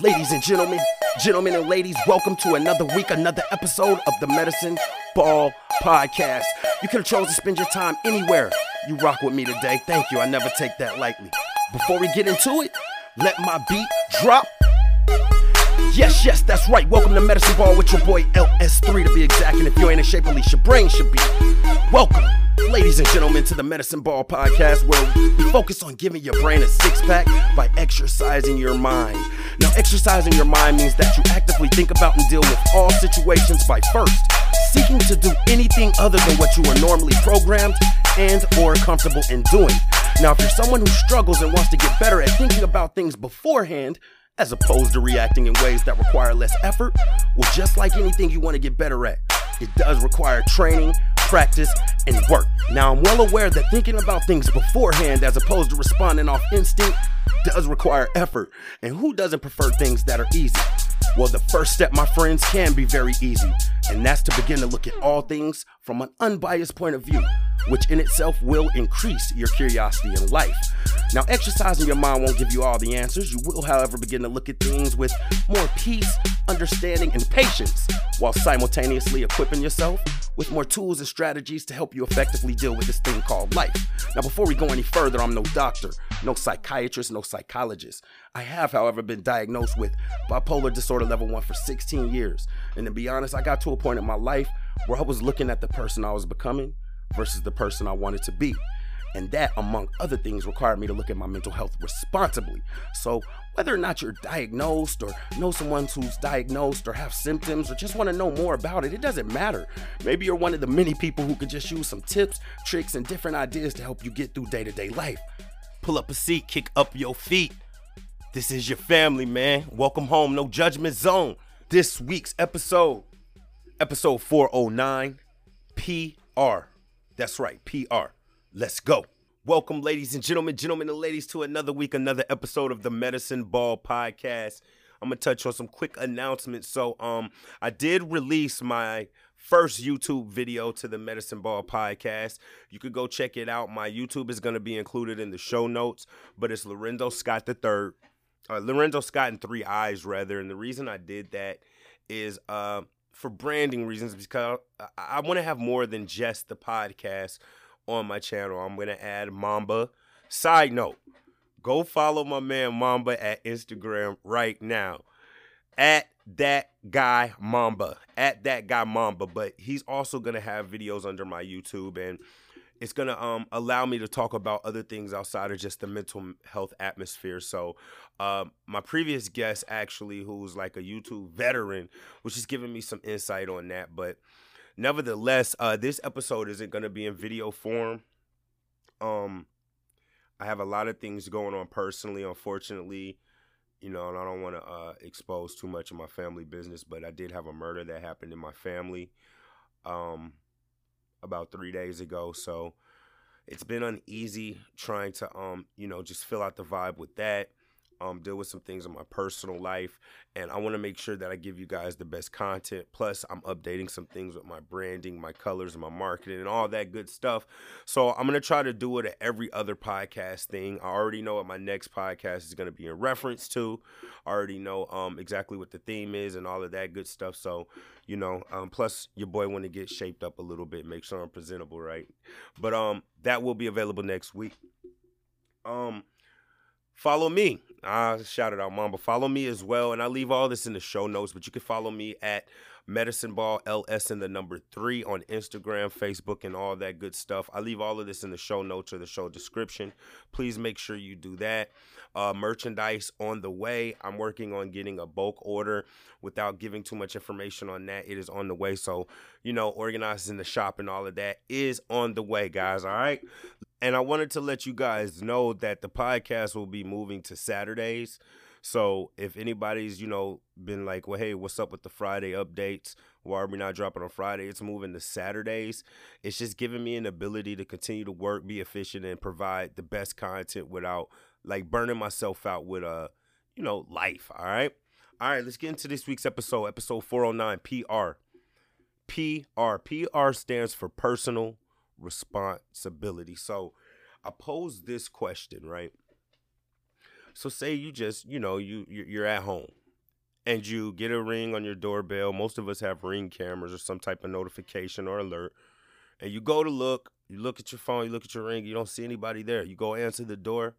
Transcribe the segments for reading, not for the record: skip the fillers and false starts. Ladies and gentlemen, gentlemen and ladies, welcome to another week, another episode of the Medicine Ball Podcast. You could have chosen to spend your time anywhere. You rock with me today. Thank you. I never take that lightly. Before we get into it, let my beat drop. Yes, yes, that's right. Welcome to Medicine Ball with your boy LS3 to be exact. And if you ain't in shape, at least your brain should be. Welcome, ladies and gentlemen, to the Medicine Ball Podcast, where we focus on giving your brain a six-pack by exercising your mind. Now, exercising your mind means that you actively think about and deal with all situations by first seeking to do anything other than what you are normally programmed and or comfortable in doing. Now, if you're someone who struggles and wants to get better at thinking about things beforehand, as opposed to reacting in ways that require less effort, well, just like anything you want to get better at, it does require training, practice, and work. Now, I'm well aware that thinking about things beforehand as opposed to responding off instinct does require effort. And who doesn't prefer things that are easy? Well, the first step, my friends, can be very easy, and that's to begin to look at all things from an unbiased point of view, which in itself will increase your curiosity in life. Now, exercising your mind won't give you all the answers. You will, however, begin to look at things with more peace, understanding, and patience, while simultaneously equipping yourself with more tools and strategies to help you effectively deal with this thing called life. Now, before we go any further, I'm no doctor, no psychiatrist, no psychologist. I have, however, been diagnosed with bipolar disorder level 1 for 16 years. And to be honest, I got to a point in my life where I was looking at the person I was becoming versus the person I wanted to be. And that, among other things, required me to look at my mental health responsibly. So whether or not you're diagnosed or know someone who's diagnosed or have symptoms or just want to know more about it, it doesn't matter. Maybe you're one of the many people who could just use some tips, tricks, and different ideas to help you get through day-to-day life. Pull up a seat, kick up your feet. This is your family, man. Welcome home, no judgment zone. This week's episode, episode 409, PR. That's right, PR. Let's go. Welcome, ladies and gentlemen, gentlemen and ladies, to another week, another episode of the Medicine Ball Podcast. I'm going to touch on some quick announcements. So I did release my first YouTube video to the Medicine Ball Podcast. You could go check it out. My YouTube is going to be included in the show notes, but it's Lorenzo Scott III. Lorenzo Scott and three I's, rather. And the reason I did that is for branding reasons, because I want to have more than just the podcast on my channel. I'm going to add Mamba. Side note, go follow my man Mamba at Instagram right now. At that guy Mamba. At that guy Mamba. But he's also going to have videos under my YouTube, and it's going to allow me to talk about other things outside of just the mental health atmosphere. So my previous guest, actually, who's like a YouTube veteran, was just giving me some insight on that. But nevertheless, this episode isn't going to be in video form. I have a lot of things going on personally, unfortunately. You know, and I don't want to expose too much of my family business, but I did have a murder that happened in my family about 3 days ago. So it's been uneasy trying to, you know, just fill out the vibe with that. Deal with some things in my personal life, and I want to make sure that I give you guys the best content. Plus, I'm updating some things with my branding, my colors, my marketing, and all that good stuff. So I'm going to try to do it at every other podcast thing. I already know what my next podcast is going to be in reference to. I already know exactly what the theme is and all of that good stuff. So, you know, plus your boy want to get shaped up a little bit, make sure I'm presentable, right? But that will be available next week. Follow me. I shouted out Mamba. Follow me as well. And I leave all this in the show notes, but you can follow me at Medicine Ball LS and the number 3 on Instagram, Facebook, and all that good stuff. I leave all of this in the show notes or the show description. Please make sure you do that. Merchandise on the way. I'm working on getting a bulk order without giving too much information on that. It is on the way. So, you know, organizing the shop and all of that is on the way, guys. All right. And I wanted to let you guys know that the podcast will be moving to Saturdays. So if anybody's, you know, been like, well, hey, what's up with the Friday updates? Why are we not dropping on Friday? It's moving to Saturdays. It's just giving me an ability to continue to work, be efficient, and provide the best content without like burning myself out with, you know, life. All right. All right. Let's get into this week's episode. Episode 409, PR. PR stands for personal responsibility. So I pose this question, right? So say you just, you know, you're at home and you get a ring on your doorbell. Most of us have Ring cameras or some type of notification or alert. And you go to look, you look at your phone, you look at your Ring, you don't see anybody there. You go answer the door,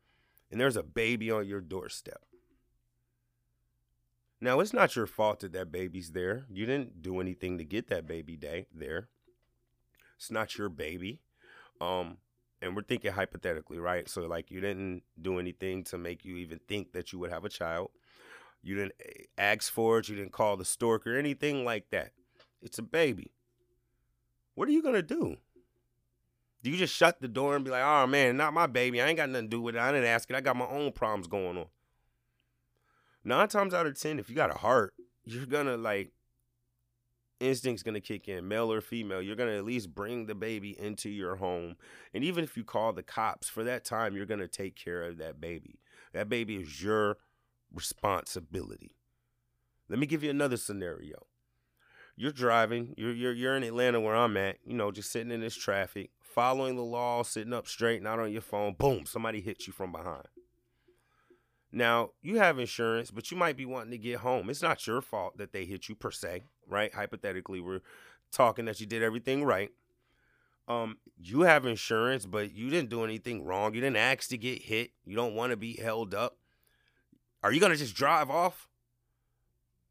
and there's a baby on your doorstep. Now, it's not your fault that that baby's there. You didn't do anything to get that baby there. It's not your baby. And we're thinking hypothetically, right? So, like, you didn't do anything to make you even think that you would have a child. You didn't ask for it. You didn't call the stalker, anything like that. It's a baby. What are you going to do? Do you just shut the door and be like, oh, man, not my baby. I ain't got nothing to do with it. I didn't ask it. I got my own problems going on. 9 times out of 10, if you got a heart, you're going to, like, instinct's going to kick in, male or female. You're going to at least bring the baby into your home. And even if you call the cops, for that time, you're going to take care of that baby. That baby is your responsibility. Let me give you another scenario. You're driving. You're in Atlanta where I'm at, you know, just sitting in this traffic, following the law, sitting up straight, not on your phone. Boom, somebody hits you from behind. Now, you have insurance, but you might be wanting to get home. It's not your fault that they hit you per se, right? Hypothetically, we're talking that you did everything right. You have insurance, but you didn't do anything wrong. You didn't ask to get hit. You don't want to be held up. Are you going to just drive off?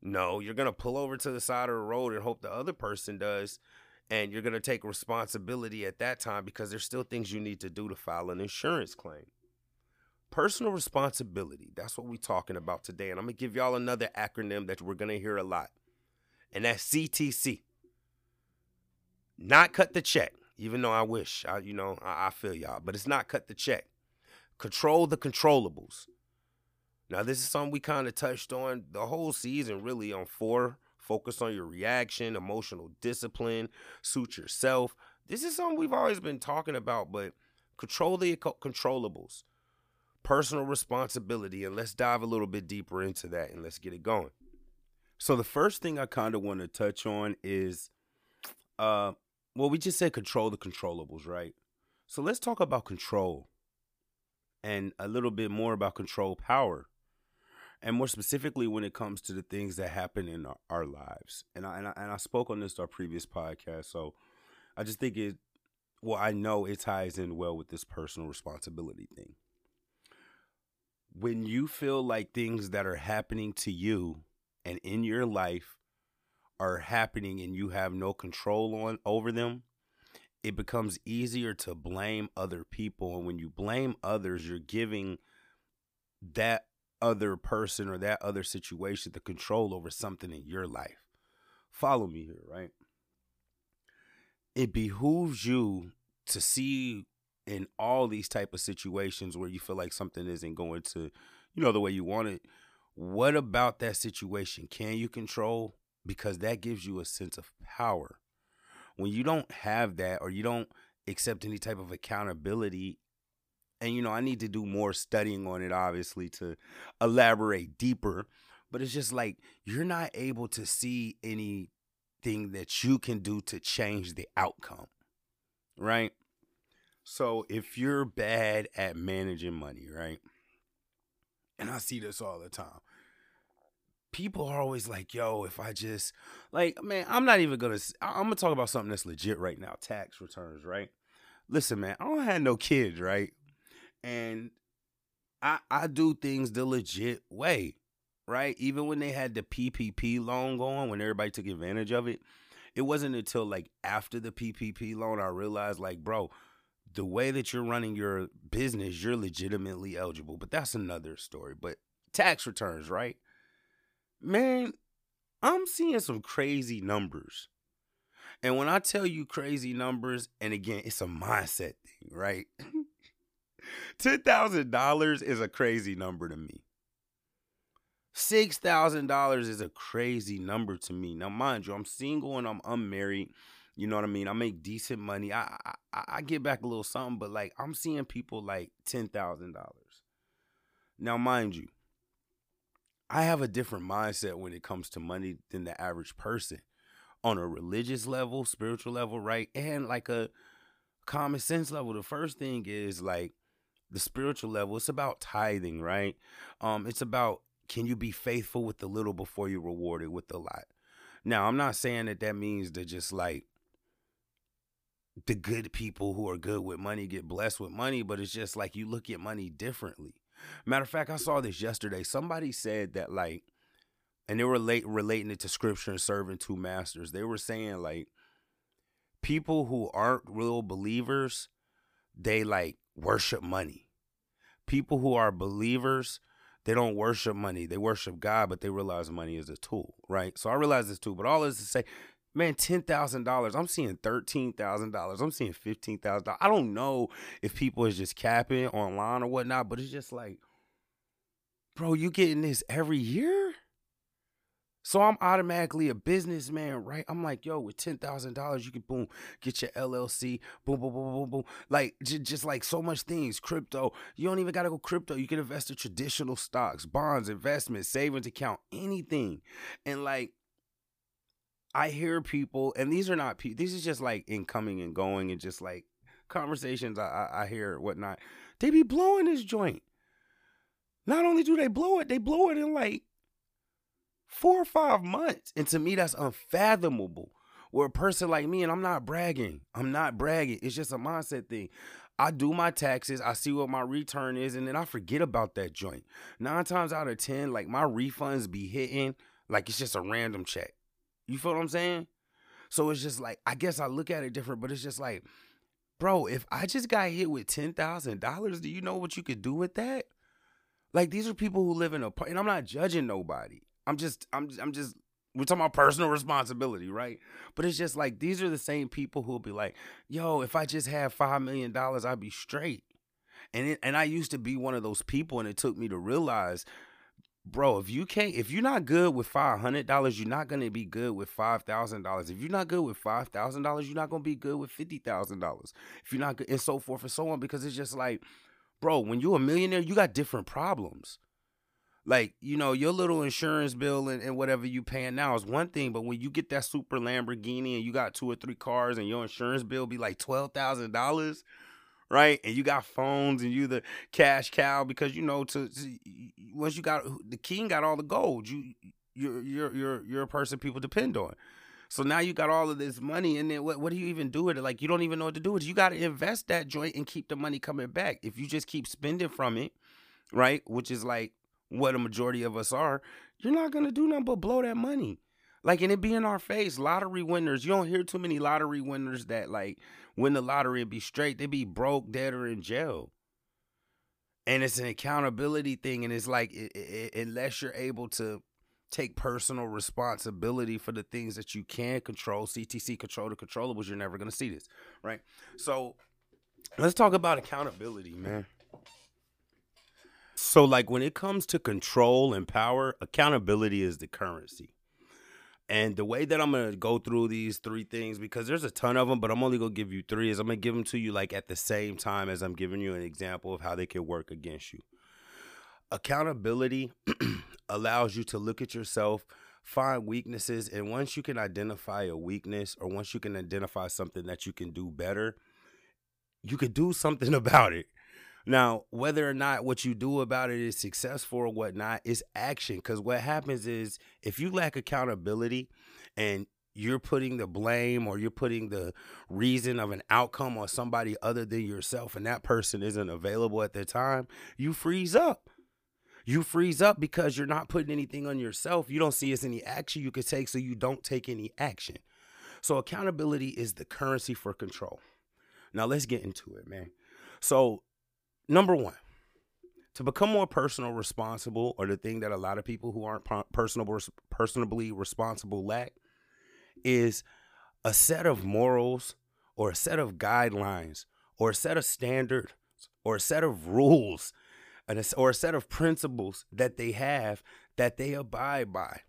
No, you're going to pull over to the side of the road and hope the other person does, and you're going to take responsibility at that time because there's still things you need to do to file an insurance claim. Personal responsibility, that's what we're talking about today. And I'm going to give y'all another acronym that we're going to hear a lot. And that's CTC. Not cut the check, even though I wish. I feel y'all. But it's not cut the check. Control the controllables. Now, this is something we kind of touched on the whole season, really, on 4. Focus on your reaction, emotional discipline, suit yourself. This is something we've always been talking about, but control the controllables. Personal responsibility, and let's dive a little bit deeper into that, and let's get it going. So the first thing I kind of want to touch on is, we just said control the controllables, right? So let's talk about control and a little bit more about control power, and more specifically when it comes to the things that happen in our lives. And I spoke on this in our previous podcast, so I just think I know it ties in well with this personal responsibility thing. When you feel like things that are happening to you and in your life are happening and you have no control over them, it becomes easier to blame other people. And when you blame others, you're giving that other person or that other situation the control over something in your life. Follow me here, right? It behooves you to see in all these type of situations where you feel like something isn't going to, the way you want it, what about that situation can you control? Because that gives you a sense of power. When you don't have that or you don't accept any type of accountability, and, I need to do more studying on it, obviously, to elaborate deeper, but it's just like you're not able to see anything that you can do to change the outcome, right? So if you're bad at managing money, right? And I see this all the time. People are always like, yo, if I just like, man, I'm going to talk about something that's legit right now. Tax returns, right? Listen, man, I don't have no kids, right? And I do things the legit way, right? Even when they had the PPP loan going, when everybody took advantage of it, it wasn't until like after the PPP loan, I realized like, bro, the way that you're running your business, you're legitimately eligible, but that's another story. But tax returns, right? Man, I'm seeing some crazy numbers. And when I tell you crazy numbers, and again, it's a mindset thing, right? $10,000 is a crazy number to me. $6,000 is a crazy number to me. Now, mind you, I'm single and I'm unmarried. You know what I mean? I make decent money. I get back a little something, but like I'm seeing people like $10,000. Now, mind you, I have a different mindset when it comes to money than the average person on a religious level, spiritual level, right? And like a common sense level. The first thing is like the spiritual level. It's about tithing, right? It's about Can you be faithful with the little before you're rewarded with the lot? Now, I'm not saying that that means to just like the good people who are good with money get blessed with money, but it's just like you look at money differently. Matter of fact, I saw this yesterday. Somebody said that like, and they were relating it to scripture and serving two masters. They were saying like people who aren't real believers, they like worship money. People who are believers, they don't worship money. They worship God, but they realize money is a tool, right? So I realize this too, but all is to say, man, $10,000, I'm seeing $13,000, I'm seeing $15,000. I don't know if people is just capping online or whatnot, but it's just like, bro, you getting this every year? So I'm automatically a businessman, right? I'm like, yo, with $10,000, you can boom, get your LLC, boom, boom, boom, boom, boom. Like, just like so much things, crypto. You don't even got to go crypto. You can invest in traditional stocks, bonds, investments, savings account, anything. And like, I hear people, and these are not people, these is just like incoming and going and just like conversations I hear whatnot. They be blowing this joint. Not only do they blow it in like 4 or 5 months. And to me, that's unfathomable. Where a person like me, and I'm not bragging. It's just a mindset thing. I do my taxes. I see what my return is. And then I forget about that joint. 9 times out of 10, like my refunds be hitting like it's just a random check. You feel what I'm saying? So it's just like, I guess I look at it different, but it's just like, bro, if I just got hit with $10,000, do you know what you could do with that? Like, these are people who live in a, and I'm not judging nobody. I'm just, we're talking about personal responsibility, right? But it's just like, these are the same people who'll be like, yo, if I just had $5 million, I'd be straight. And I used to be one of those people, and it took me to realize, bro, if you're not good with $500, you're not going to be good with $5,000. If you're not good with $5,000, you're not going to be good with $50,000. If you're not good, and so forth and so on, because it's just like, bro, when you're a millionaire, you got different problems. Like, you know, your little insurance bill and whatever you paying now is one thing, but when you get that super Lamborghini and you got 2 or 3 cars and your insurance bill be like $12,000, right? And you got phones and you the cash cow because, you know, once you got the king got all the gold, you're a person people depend on. So now you got all of this money and then what do you even do with it? Like, you don't even know what to do with it. You got to invest that joint and keep the money coming back. If you just keep spending from it, right? Which is like what a majority of us are, you're not going to do nothing but blow that money. Like, and it be in our face. Lottery winners, you don't hear too many lottery winners that, like, win the lottery and be straight. They be broke, dead, or in jail. And it's an accountability thing, and it's like, unless you're able to take personal responsibility for the things that you can control, CTC, control the controllables, you're never going to see this, right? So let's talk about accountability, man. So, like, when it comes to control and power, accountability is the currency. And the way that I'm going to go through these 3 things, because there's a ton of them, but I'm only going to give you 3, is I'm going to give them to you, like, at the same time as I'm giving you an example of how they can work against you. Accountability allows you to look at yourself, find weaknesses, and once you can identify a weakness or once you can identify something that you can do better, you can do something about it. Now, whether or not what you do about it is successful or whatnot is action, because what happens is if you lack accountability and you're putting the blame or you're putting the reason of an outcome on somebody other than yourself and that person isn't available at the time, you freeze up. You freeze up because you're not putting anything on yourself. You don't see as any action you could take, so you don't take any action. So accountability is the currency for control. Now, let's get into it, man. So, number 1, to become more personal responsible, or the thing that a lot of people who aren't personally responsible lack, is a set of morals or a set of guidelines or a set of standards or a set of rules or a set of principles that they have that they abide by.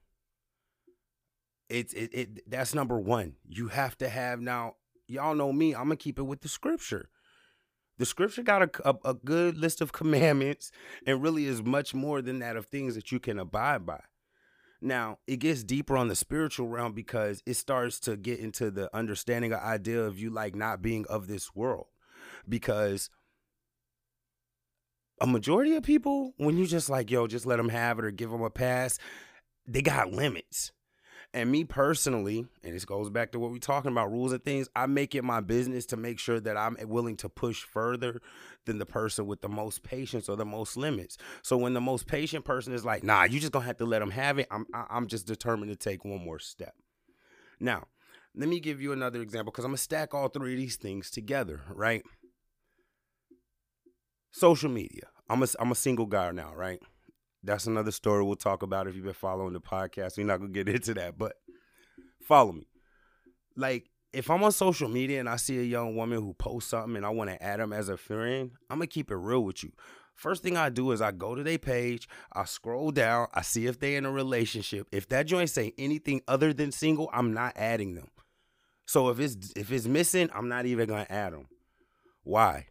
That's number 1. You have to have. Now, y'all know me. I'm going to keep it with the scripture. The scripture got a good list of commandments and really is much more than that of things that you can abide by. Now, it gets deeper on the spiritual realm because it starts to get into the understanding or idea of you like not being of this world. Because a majority of people, when you just like, yo, just let them have it or give them a pass, they got limits. And me personally, and this goes back to what we're talking about, rules and things, I make it my business to make sure that I'm willing to push further than the person with the most patience or the most limits. So when the most patient person is like, nah, you just gonna have to let them have it, I'm just determined to take one more step. Now, let me give you another example, because I'm gonna stack all three of these things together, right? Social media. I'm a single guy now, right? That's another story we'll talk about if you've been following the podcast. We're not going to get into that, but follow me. Like, if I'm on social media and I see a young woman who posts something and I want to add them as a friend, I'm going to keep it real with you. First thing I do is I go to their page, I scroll down, I see if they're in a relationship. If that joint say anything other than single, I'm not adding them. So if it's missing, I'm not even going to add them. Why?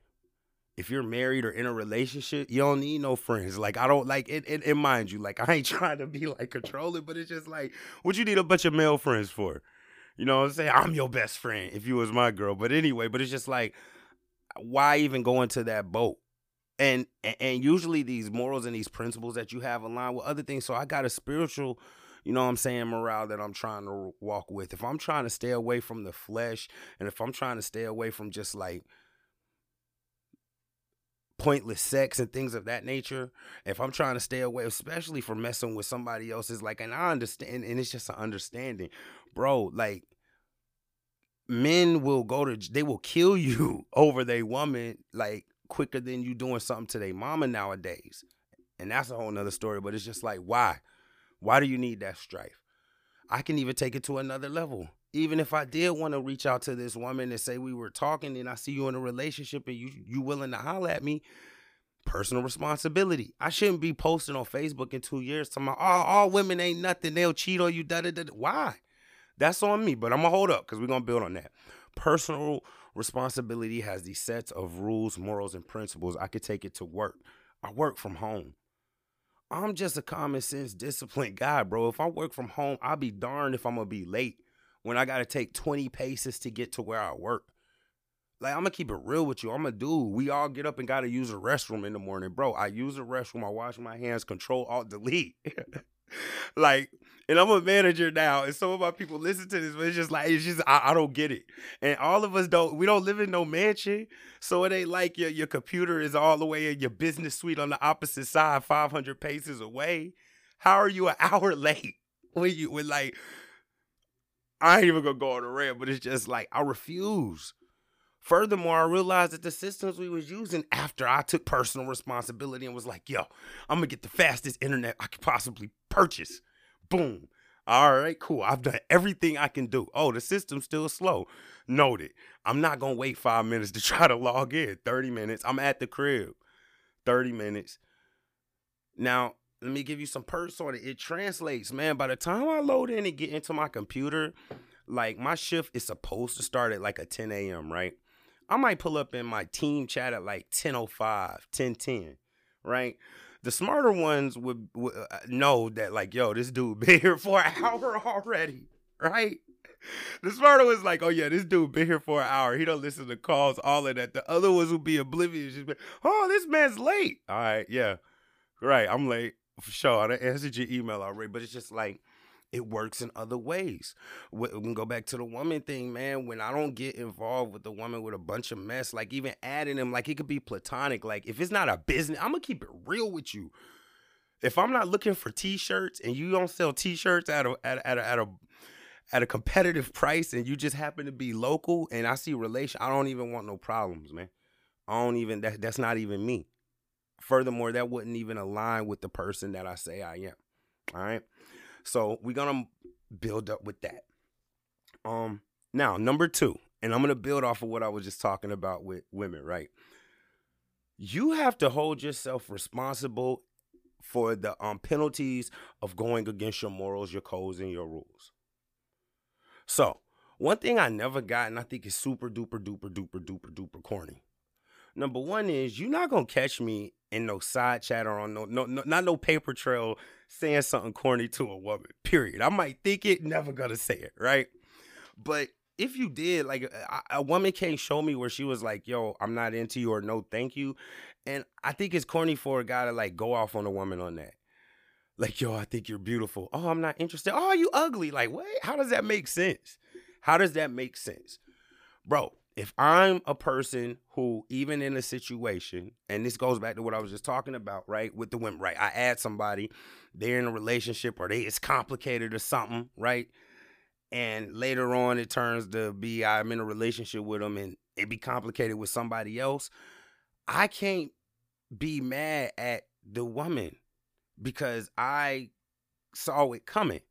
If you're married or in a relationship, you don't need no friends. Like, I don't like it. And mind you, like, I ain't trying to be like controlling, but it's just like, what you need a bunch of male friends for? You know what I'm saying? I'm your best friend if you was my girl. But anyway, but it's just like, why even go into that boat? And usually these morals and these principles that you have align with other things. So I got a spiritual, you know what I'm saying, morale that I'm trying to walk with. If I'm trying to stay away from the flesh, and if I'm trying to stay away from just like pointless sex and things of that nature, if I'm trying to stay away, especially from messing with somebody else's, like, and I understand, and it's just an understanding, bro, like, men will they will kill you over their woman, like, quicker than you doing something to their mama nowadays, and that's a whole nother story, but it's just like, why do you need that strife? I can even take it to another level. Even if I did want to reach out to this woman and say we were talking and I see you in a relationship and you willing to holler at me, personal responsibility. I shouldn't be posting on Facebook in 2 years talking about, oh, all women ain't nothing, they'll cheat on you, da-da-da. Why? That's on me, but I'm going to hold up because we're going to build on that. Personal responsibility has these sets of rules, morals, and principles. I could take it to work. I work from home. I'm just a common sense, disciplined guy, bro. If I work from home, I'll be darned if I'm going to be late when I got to take 20 paces to get to where I work. Like, I'm going to keep it real with you. I'm a dude. We all get up and got to use a restroom in the morning. Bro, I use a restroom. I wash my hands, control, alt, delete. Like, and I'm a manager now. And some of my people listen to this, but it's just like, I don't get it. And all of us we don't live in no mansion. So it ain't like your computer is all the way in your business suite on the opposite side, 500 paces away. How are you an hour late when like, I ain't even gonna go on the rail, but it's just like, I refuse. Furthermore, I realized that the systems we was using after I took personal responsibility and was like, yo, I'm gonna get the fastest internet I could possibly purchase. Boom. All right, cool. I've done everything I can do. Oh, the system's still slow. Noted. I'm not gonna wait 5 minutes to try to log in. 30 minutes. I'm at the crib. 30 minutes. Now, let me give you some perks on it. It translates, man. By the time I load in and get into my computer, like, my shift is supposed to start at like a 10 a.m., right? I might pull up in my team chat at like 10:05, 10:10, right? The smarter ones would know that, like, yo, this dude been here for an hour already, right? The smarter one's like, oh, yeah, this dude been here for an hour. He don't listen to calls, all of that. The other ones will be oblivious. Just be, oh, this man's late. All right, yeah, right, I'm late. For sure, I answered your email already, but it's just like, it works in other ways. We can go back to the woman thing, man. When I don't get involved with the woman with a bunch of mess, like, even adding them, like, it could be platonic. Like, if it's not a business, I'm going to keep it real with you. If I'm not looking for T-shirts and you don't sell T-shirts at a competitive price and you just happen to be local and I see relation, I don't even want no problems, man. I don't even, that's not even me. Furthermore, that wouldn't even align with the person that I say I am. All right. So we're going to build up with that. Now, number two, and I'm going to build off of what I was just talking about with women, right? You have to hold yourself responsible for the penalties of going against your morals, your codes, and your rules. So one thing I never got, and I think is super duper duper duper duper duper corny. Number one is, you're not going to catch me in no side chat or on no paper trail saying something corny to a woman, period. I might think it, never going to say it, right? But if you did, like, a woman can't show me where she was like, yo, I'm not into you, or no, thank you. And I think it's corny for a guy to, like, go off on a woman on that. Like, yo, I think you're beautiful. Oh, I'm not interested. Oh, you ugly. Like, what? How does that make sense? How does that make sense? Bro, if I'm a person who, even in a situation, and this goes back to what I was just talking about, right, with the women, right, I add somebody, they're in a relationship, or it's complicated or something, right? And later on, it turns to be I'm in a relationship with them and it be complicated with somebody else. I can't be mad at the woman because I saw it coming.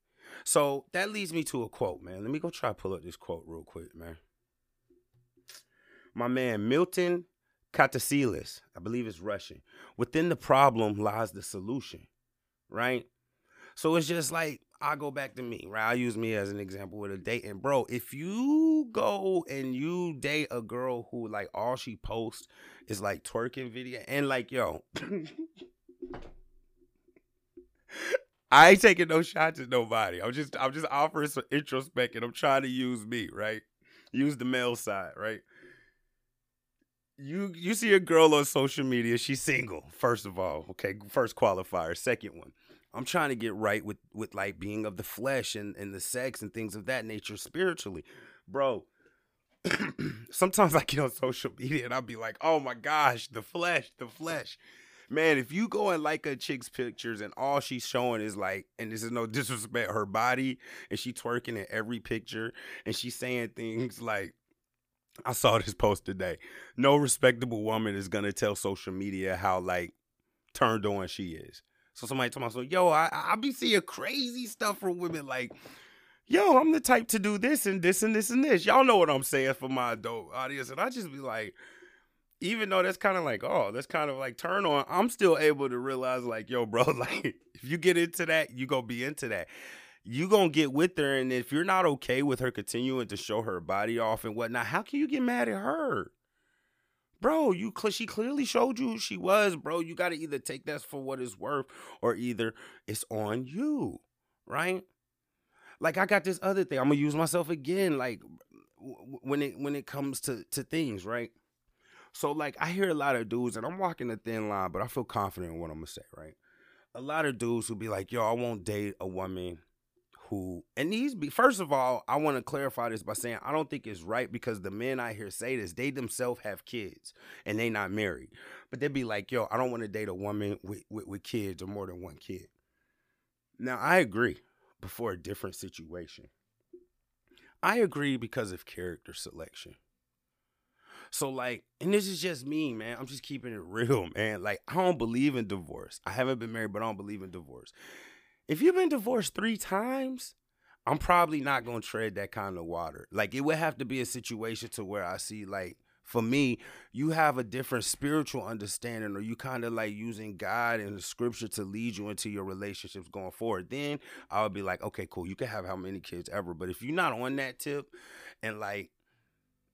So that leads me to a quote, man. Let me go try to pull up this quote real quick, man. My man, Milton Katasilis, I believe it's Russian. Within the problem lies the solution, right? So it's just like, I go back to me, right? I use me as an example with a date. And bro, if you go and you date a girl who, like, all she posts is like twerking video, and like, yo, I ain't taking no shots at nobody. I'm just offering some introspect, and I'm trying to use me, right? Use the male side, right? You see a girl on social media, she's single, first of all. Okay, first qualifier, second one. I'm trying to get right with like being of the flesh and the sex and things of that nature spiritually. Bro, sometimes I get on social media and I'll be like, oh my gosh, the flesh. Man, if you go and like a chick's pictures and all she's showing is like, and this is no disrespect, her body, and she twerking in every picture, and she's saying things like, I saw this post today. No respectable woman is going to tell social media how, like, turned on she is. So somebody told me, so, yo, I be seeing crazy stuff from women like, yo, I'm the type to do this and this and this and this. Y'all know what I'm saying for my adult audience. And I just be like, even though that's kind of like, oh, that's kind of like turn on, I'm still able to realize like, yo, bro, like if you get into that, you going to be into that. You going to get with her. And if you're not okay with her continuing to show her body off and whatnot, how can you get mad at her? Bro, she clearly showed you who she was, bro. You got to either take that for what it's worth or either it's on you, right? Like, I got this other thing. I'm going to use myself again, like, when it comes to things, right? So, like, I hear a lot of dudes, and I'm walking a thin line, but I feel confident in what I'm going to say, right? A lot of dudes who be like, yo, I won't date a woman who, and these be, first of all, I want to clarify this by saying I don't think it's right because the men I hear say this, they themselves have kids and they not married, but they'd be like, yo, I don't want to date a woman with kids or more than one kid. Now, I agree, but for a different situation. I agree because of character selection. So, like, and this is just me, man. I'm just keeping it real, man. Like, I don't believe in divorce. I haven't been married, but I don't believe in divorce. If you've been divorced 3 times, I'm probably not going to tread that kind of water. Like, it would have to be a situation to where I see, like, for me, you have a different spiritual understanding, or you kind of, like, using God and the scripture to lead you into your relationships going forward. Then I would be like, okay, cool, you can have how many kids ever. But if you're not on that tip and, like,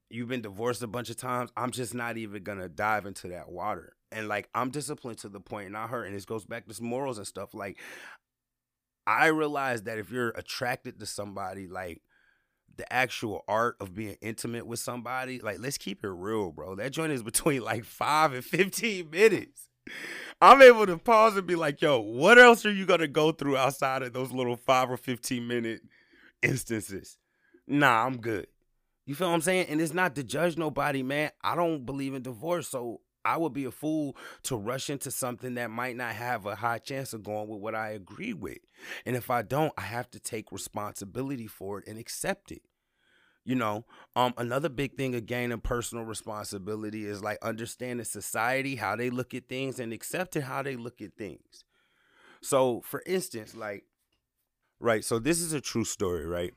you've been divorced a bunch of times, I'm just not even going to dive into that water. And, like, I'm disciplined to the point, and I heard, and this goes back to morals and stuff, like, I realize that if you're attracted to somebody, like the actual art of being intimate with somebody, like, let's keep it real, bro. That joint is between like 5 and 15 minutes. I'm able to pause and be like, yo, what else are you going to go through outside of those little 5 or 15 minute instances? Nah, I'm good. You feel what I'm saying? And it's not to judge nobody, man. I don't believe in divorce. So I would be a fool to rush into something that might not have a high chance of going with what I agree with. And if I don't, I have to take responsibility for it and accept it. You know, another big thing, again, in personal responsibility is like understanding society, how they look at things, and accepting how they look at things. So, for instance, like, right, so this is a true story, right?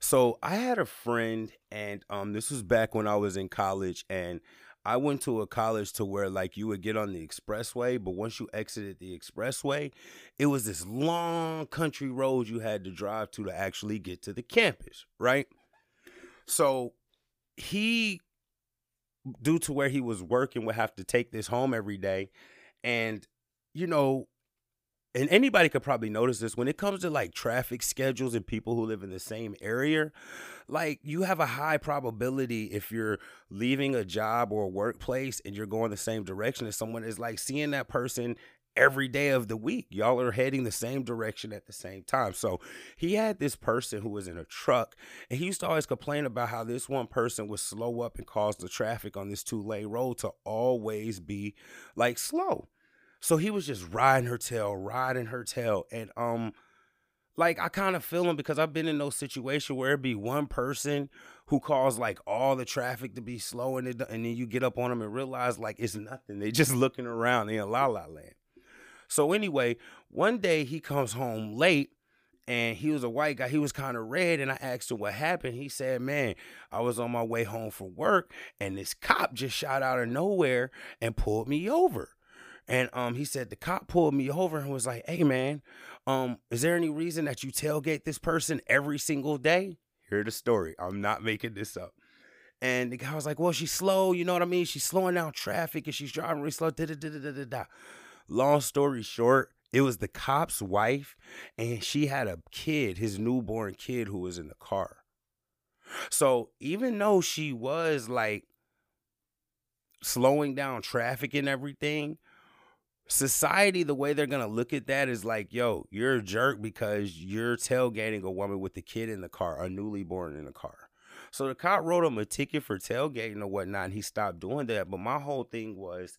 So I had a friend, and this was back when I was in college, and I went to a college to where, like, you would get on the expressway, but once you exited the expressway, it was this long country road you had to drive to actually get to the campus, right? So he, due to where he was working, would have to take this home every day. And, you know, and anybody could probably notice this, when it comes to like traffic schedules and people who live in the same area, like you have a high probability if you're leaving a job or a workplace and you're going the same direction as someone, is like seeing that person every day of the week. Y'all are heading the same direction at the same time. So he had this person who was in a truck, and he used to always complain about how this one person would slow up and cause the traffic on this 2-lane road to always be like slow. So he was just riding her tail. And like, I kind of feel him, because I've been in those situations where it'd be one person who caused like all the traffic to be slow, and then you get up on them and realize like it's nothing. They just looking around. They in la la land. So anyway, one day he comes home late, and he was a white guy. He was kind of red, and I asked him what happened. He said, man, I was on my way home from work, and this cop just shot out of nowhere and pulled me over. And he said the cop pulled me over and was like, hey, man, is there any reason that you tailgate this person every single day? Hear the story. I'm not making this up. And the guy was like, well, she's slow. You know what I mean? She's slowing down traffic, and she's driving really slow. Long story short, it was the cop's wife, and she had a kid, his newborn kid, who was in the car. So even though she was like slowing down traffic and everything, society, the way they're going to look at that is like, yo, you're a jerk because you're tailgating a woman with the kid in the car, a newly born in the car. So the cop wrote him a ticket for tailgating or whatnot, and he stopped doing that. But my whole thing was,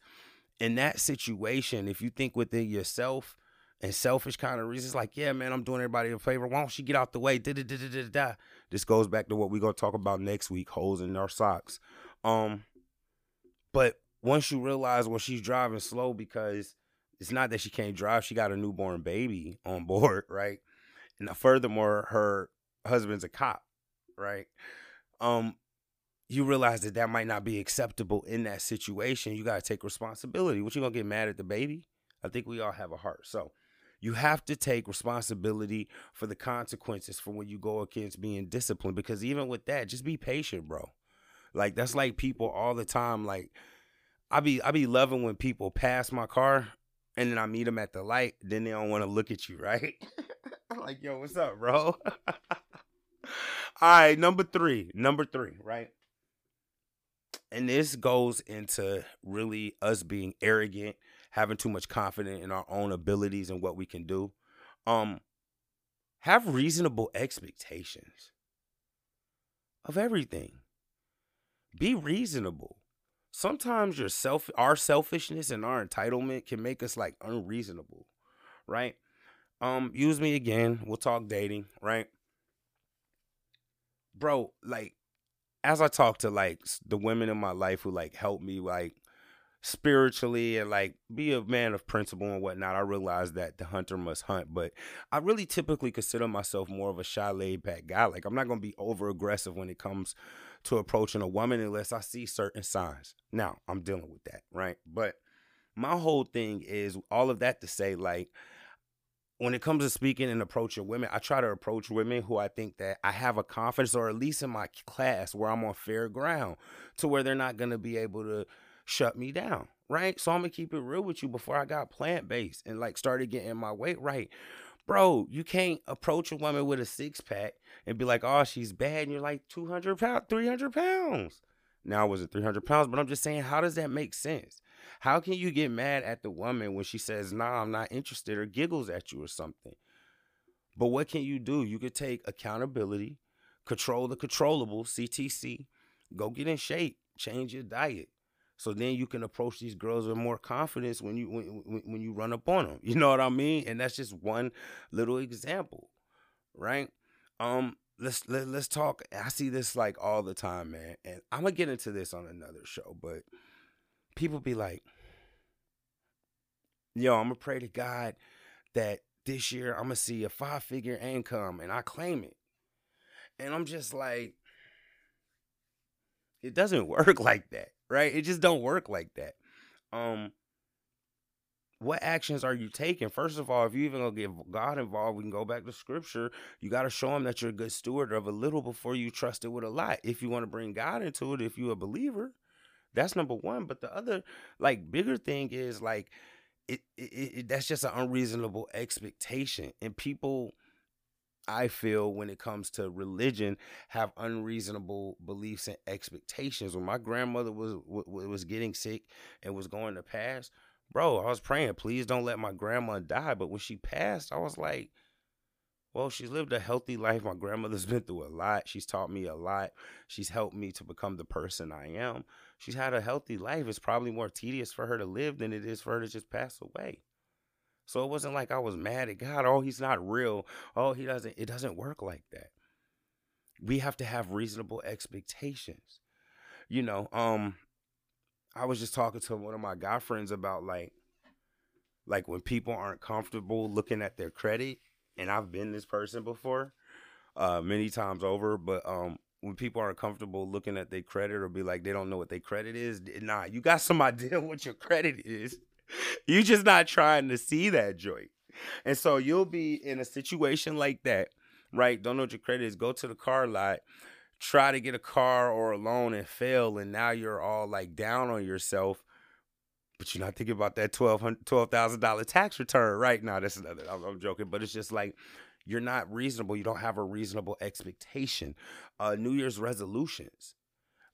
in that situation, if you think within yourself and selfish kind of reasons, like, yeah, man, I'm doing everybody a favor. Why don't you get out the way? This goes back to what we're going to talk about next week, holes in our socks. But once you realize, well, she's driving slow because it's not that she can't drive. She got a newborn baby on board, right? And furthermore, her husband's a cop, right? You realize that that might not be acceptable in that situation. You got to take responsibility. What, you going to get mad at the baby? I think we all have a heart. So you have to take responsibility for the consequences for when you go against being disciplined, because even with that, just be patient, bro. Like, that's like people all the time. Like, I be loving when people pass my car and then I meet them at the light. Then they don't want to look at you, right? I'm like, yo, what's up, bro? All right, number three, right? And this goes into really us being arrogant, having too much confidence in our own abilities and what we can do. Have reasonable expectations of everything. Be reasonable. Sometimes our selfishness and our entitlement can make us like unreasonable, right? Use me again. We'll talk dating, right? Bro, like, as I talk to, like, the women in my life who, like, help me, like, spiritually and, like, be a man of principle and whatnot, I realize that the hunter must hunt. But I really typically consider myself more of a shy, laid-back guy. Like, I'm not going to be over-aggressive when it comes to approaching a woman unless I see certain signs. Now, I'm dealing with that, right? But my whole thing is all of that to say, like, when it comes to speaking and approaching women, I try to approach women who I think that I have a confidence, or at least in my class, where I'm on fair ground to where they're not going to be able to shut me down, right? So I'm going to keep it real with you. Before I got plant-based and like started getting my weight right, bro, you can't approach a woman with a six-pack and be like, oh, she's bad, and you're like 200 pounds, 300 pounds. Now, I wasn't 300 pounds, but I'm just saying, how does that make sense? How can you get mad at the woman when she says, nah, I'm not interested, or giggles at you or something? But what can you do? You could take accountability, control the controllable, CTC, go get in shape, change your diet. So then you can approach these girls with more confidence when you run up on them. You know what I mean? And that's just one little example, right? Let's talk. I see this like all the time, man. And I'm going to get into this on another show, but people be like, yo, I'm going to pray to God that this year I'm going to see a 5-figure income and I claim it. And I'm just like, it doesn't work like that, right? It just don't work like that. What actions are you taking? First of all, if you even going to get God involved, we can go back to scripture. You got to show him that you're a good steward of a little before you trust it with a lot. If you want to bring God into it, if you're a believer. That's number one. But the other, like, bigger thing is, like, that's just an unreasonable expectation. And people, I feel, when it comes to religion, have unreasonable beliefs and expectations. When my grandmother was getting sick and was going to pass, bro, I was praying, please don't let my grandma die. But when she passed, I was like, well, she's lived a healthy life. My grandmother's been through a lot. She's taught me a lot. She's helped me to become the person I am. She's had a healthy life. It's probably more tedious for her to live than it is for her to just pass away. So it wasn't like I was mad at God. Oh, he's not real. Oh, he doesn't. It doesn't work like that. We have to have reasonable expectations. You know, I was just talking to one of my guy friends about like when people aren't comfortable looking at their credit. And I've been this person before, many times over. But when people aren't comfortable looking at their credit or be like, they don't know what their credit is. Nah, you got some idea what your credit is. You're just not trying to see that joint. And so you'll be in a situation like that, right? Don't know what your credit is. Go to the car lot, try to get a car or a loan and fail. And now you're all like down on yourself. But you're not thinking about that $12,000 tax return right now. That's another, I'm joking. But it's just like, you're not reasonable. You don't have a reasonable expectation. New Year's resolutions.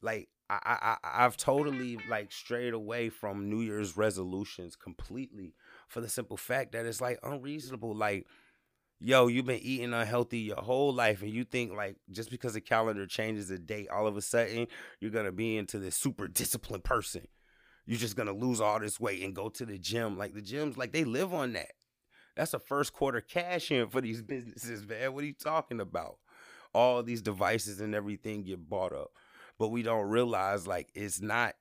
Like, I've totally like strayed away from New Year's resolutions completely for the simple fact that it's like unreasonable. Like, yo, you've been eating unhealthy your whole life, and you think like just because the calendar changes a date, all of a sudden you're going to be into this super disciplined person. You're just going to lose all this weight and go to the gym. Like, the gyms, like, they live on that. That's a first quarter cash in for these businesses, man. What are you talking about? All these devices and everything get bought up. But we don't realize, like, it's not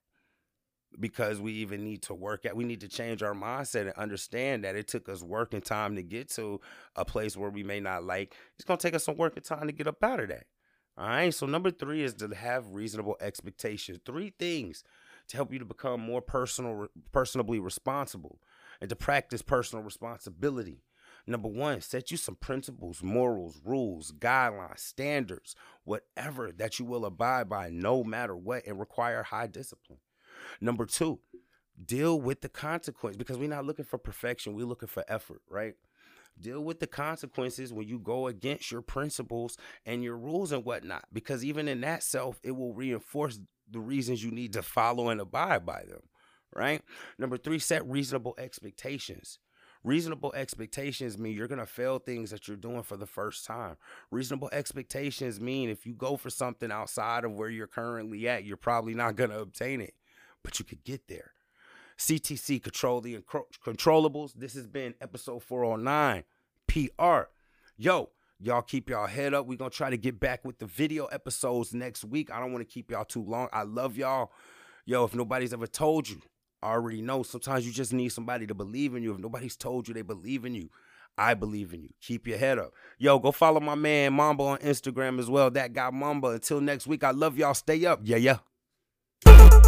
because we even need to work out. We need to change our mindset and understand that it took us work and time to get to a place where we may not like. It's going to take us some work and time to get up out of that. All right? So number 3 is to have reasonable expectations. 3 things to help you to become more personably responsible and to practice personal responsibility. Number 1, set you some principles, morals, rules, guidelines, standards, whatever that you will abide by no matter what, and require high discipline. Number 2, deal with the consequence, because we're not looking for perfection. We're looking for effort, right? Deal with the consequences when you go against your principles and your rules and whatnot, because even in that self, it will reinforce the reasons you need to follow and abide by them, right? Number 3, set reasonable expectations. Reasonable expectations mean you're going to fail things that you're doing for the first time. Reasonable expectations mean if you go for something outside of where you're currently at, you're probably not going to obtain it, but you could get there. CTC, control the controllables. This has been episode 409, PR. Yo, y'all keep y'all head up. We're going to try to get back with the video episodes next week. I don't want to keep y'all too long. I love y'all. Yo, if nobody's ever told you, I already know. Sometimes you just need somebody to believe in you. If nobody's told you they believe in you, I believe in you. Keep your head up. Yo, go follow my man Mamba on Instagram as well. That guy Mamba. Until next week, I love y'all. Stay up. Yeah, yeah.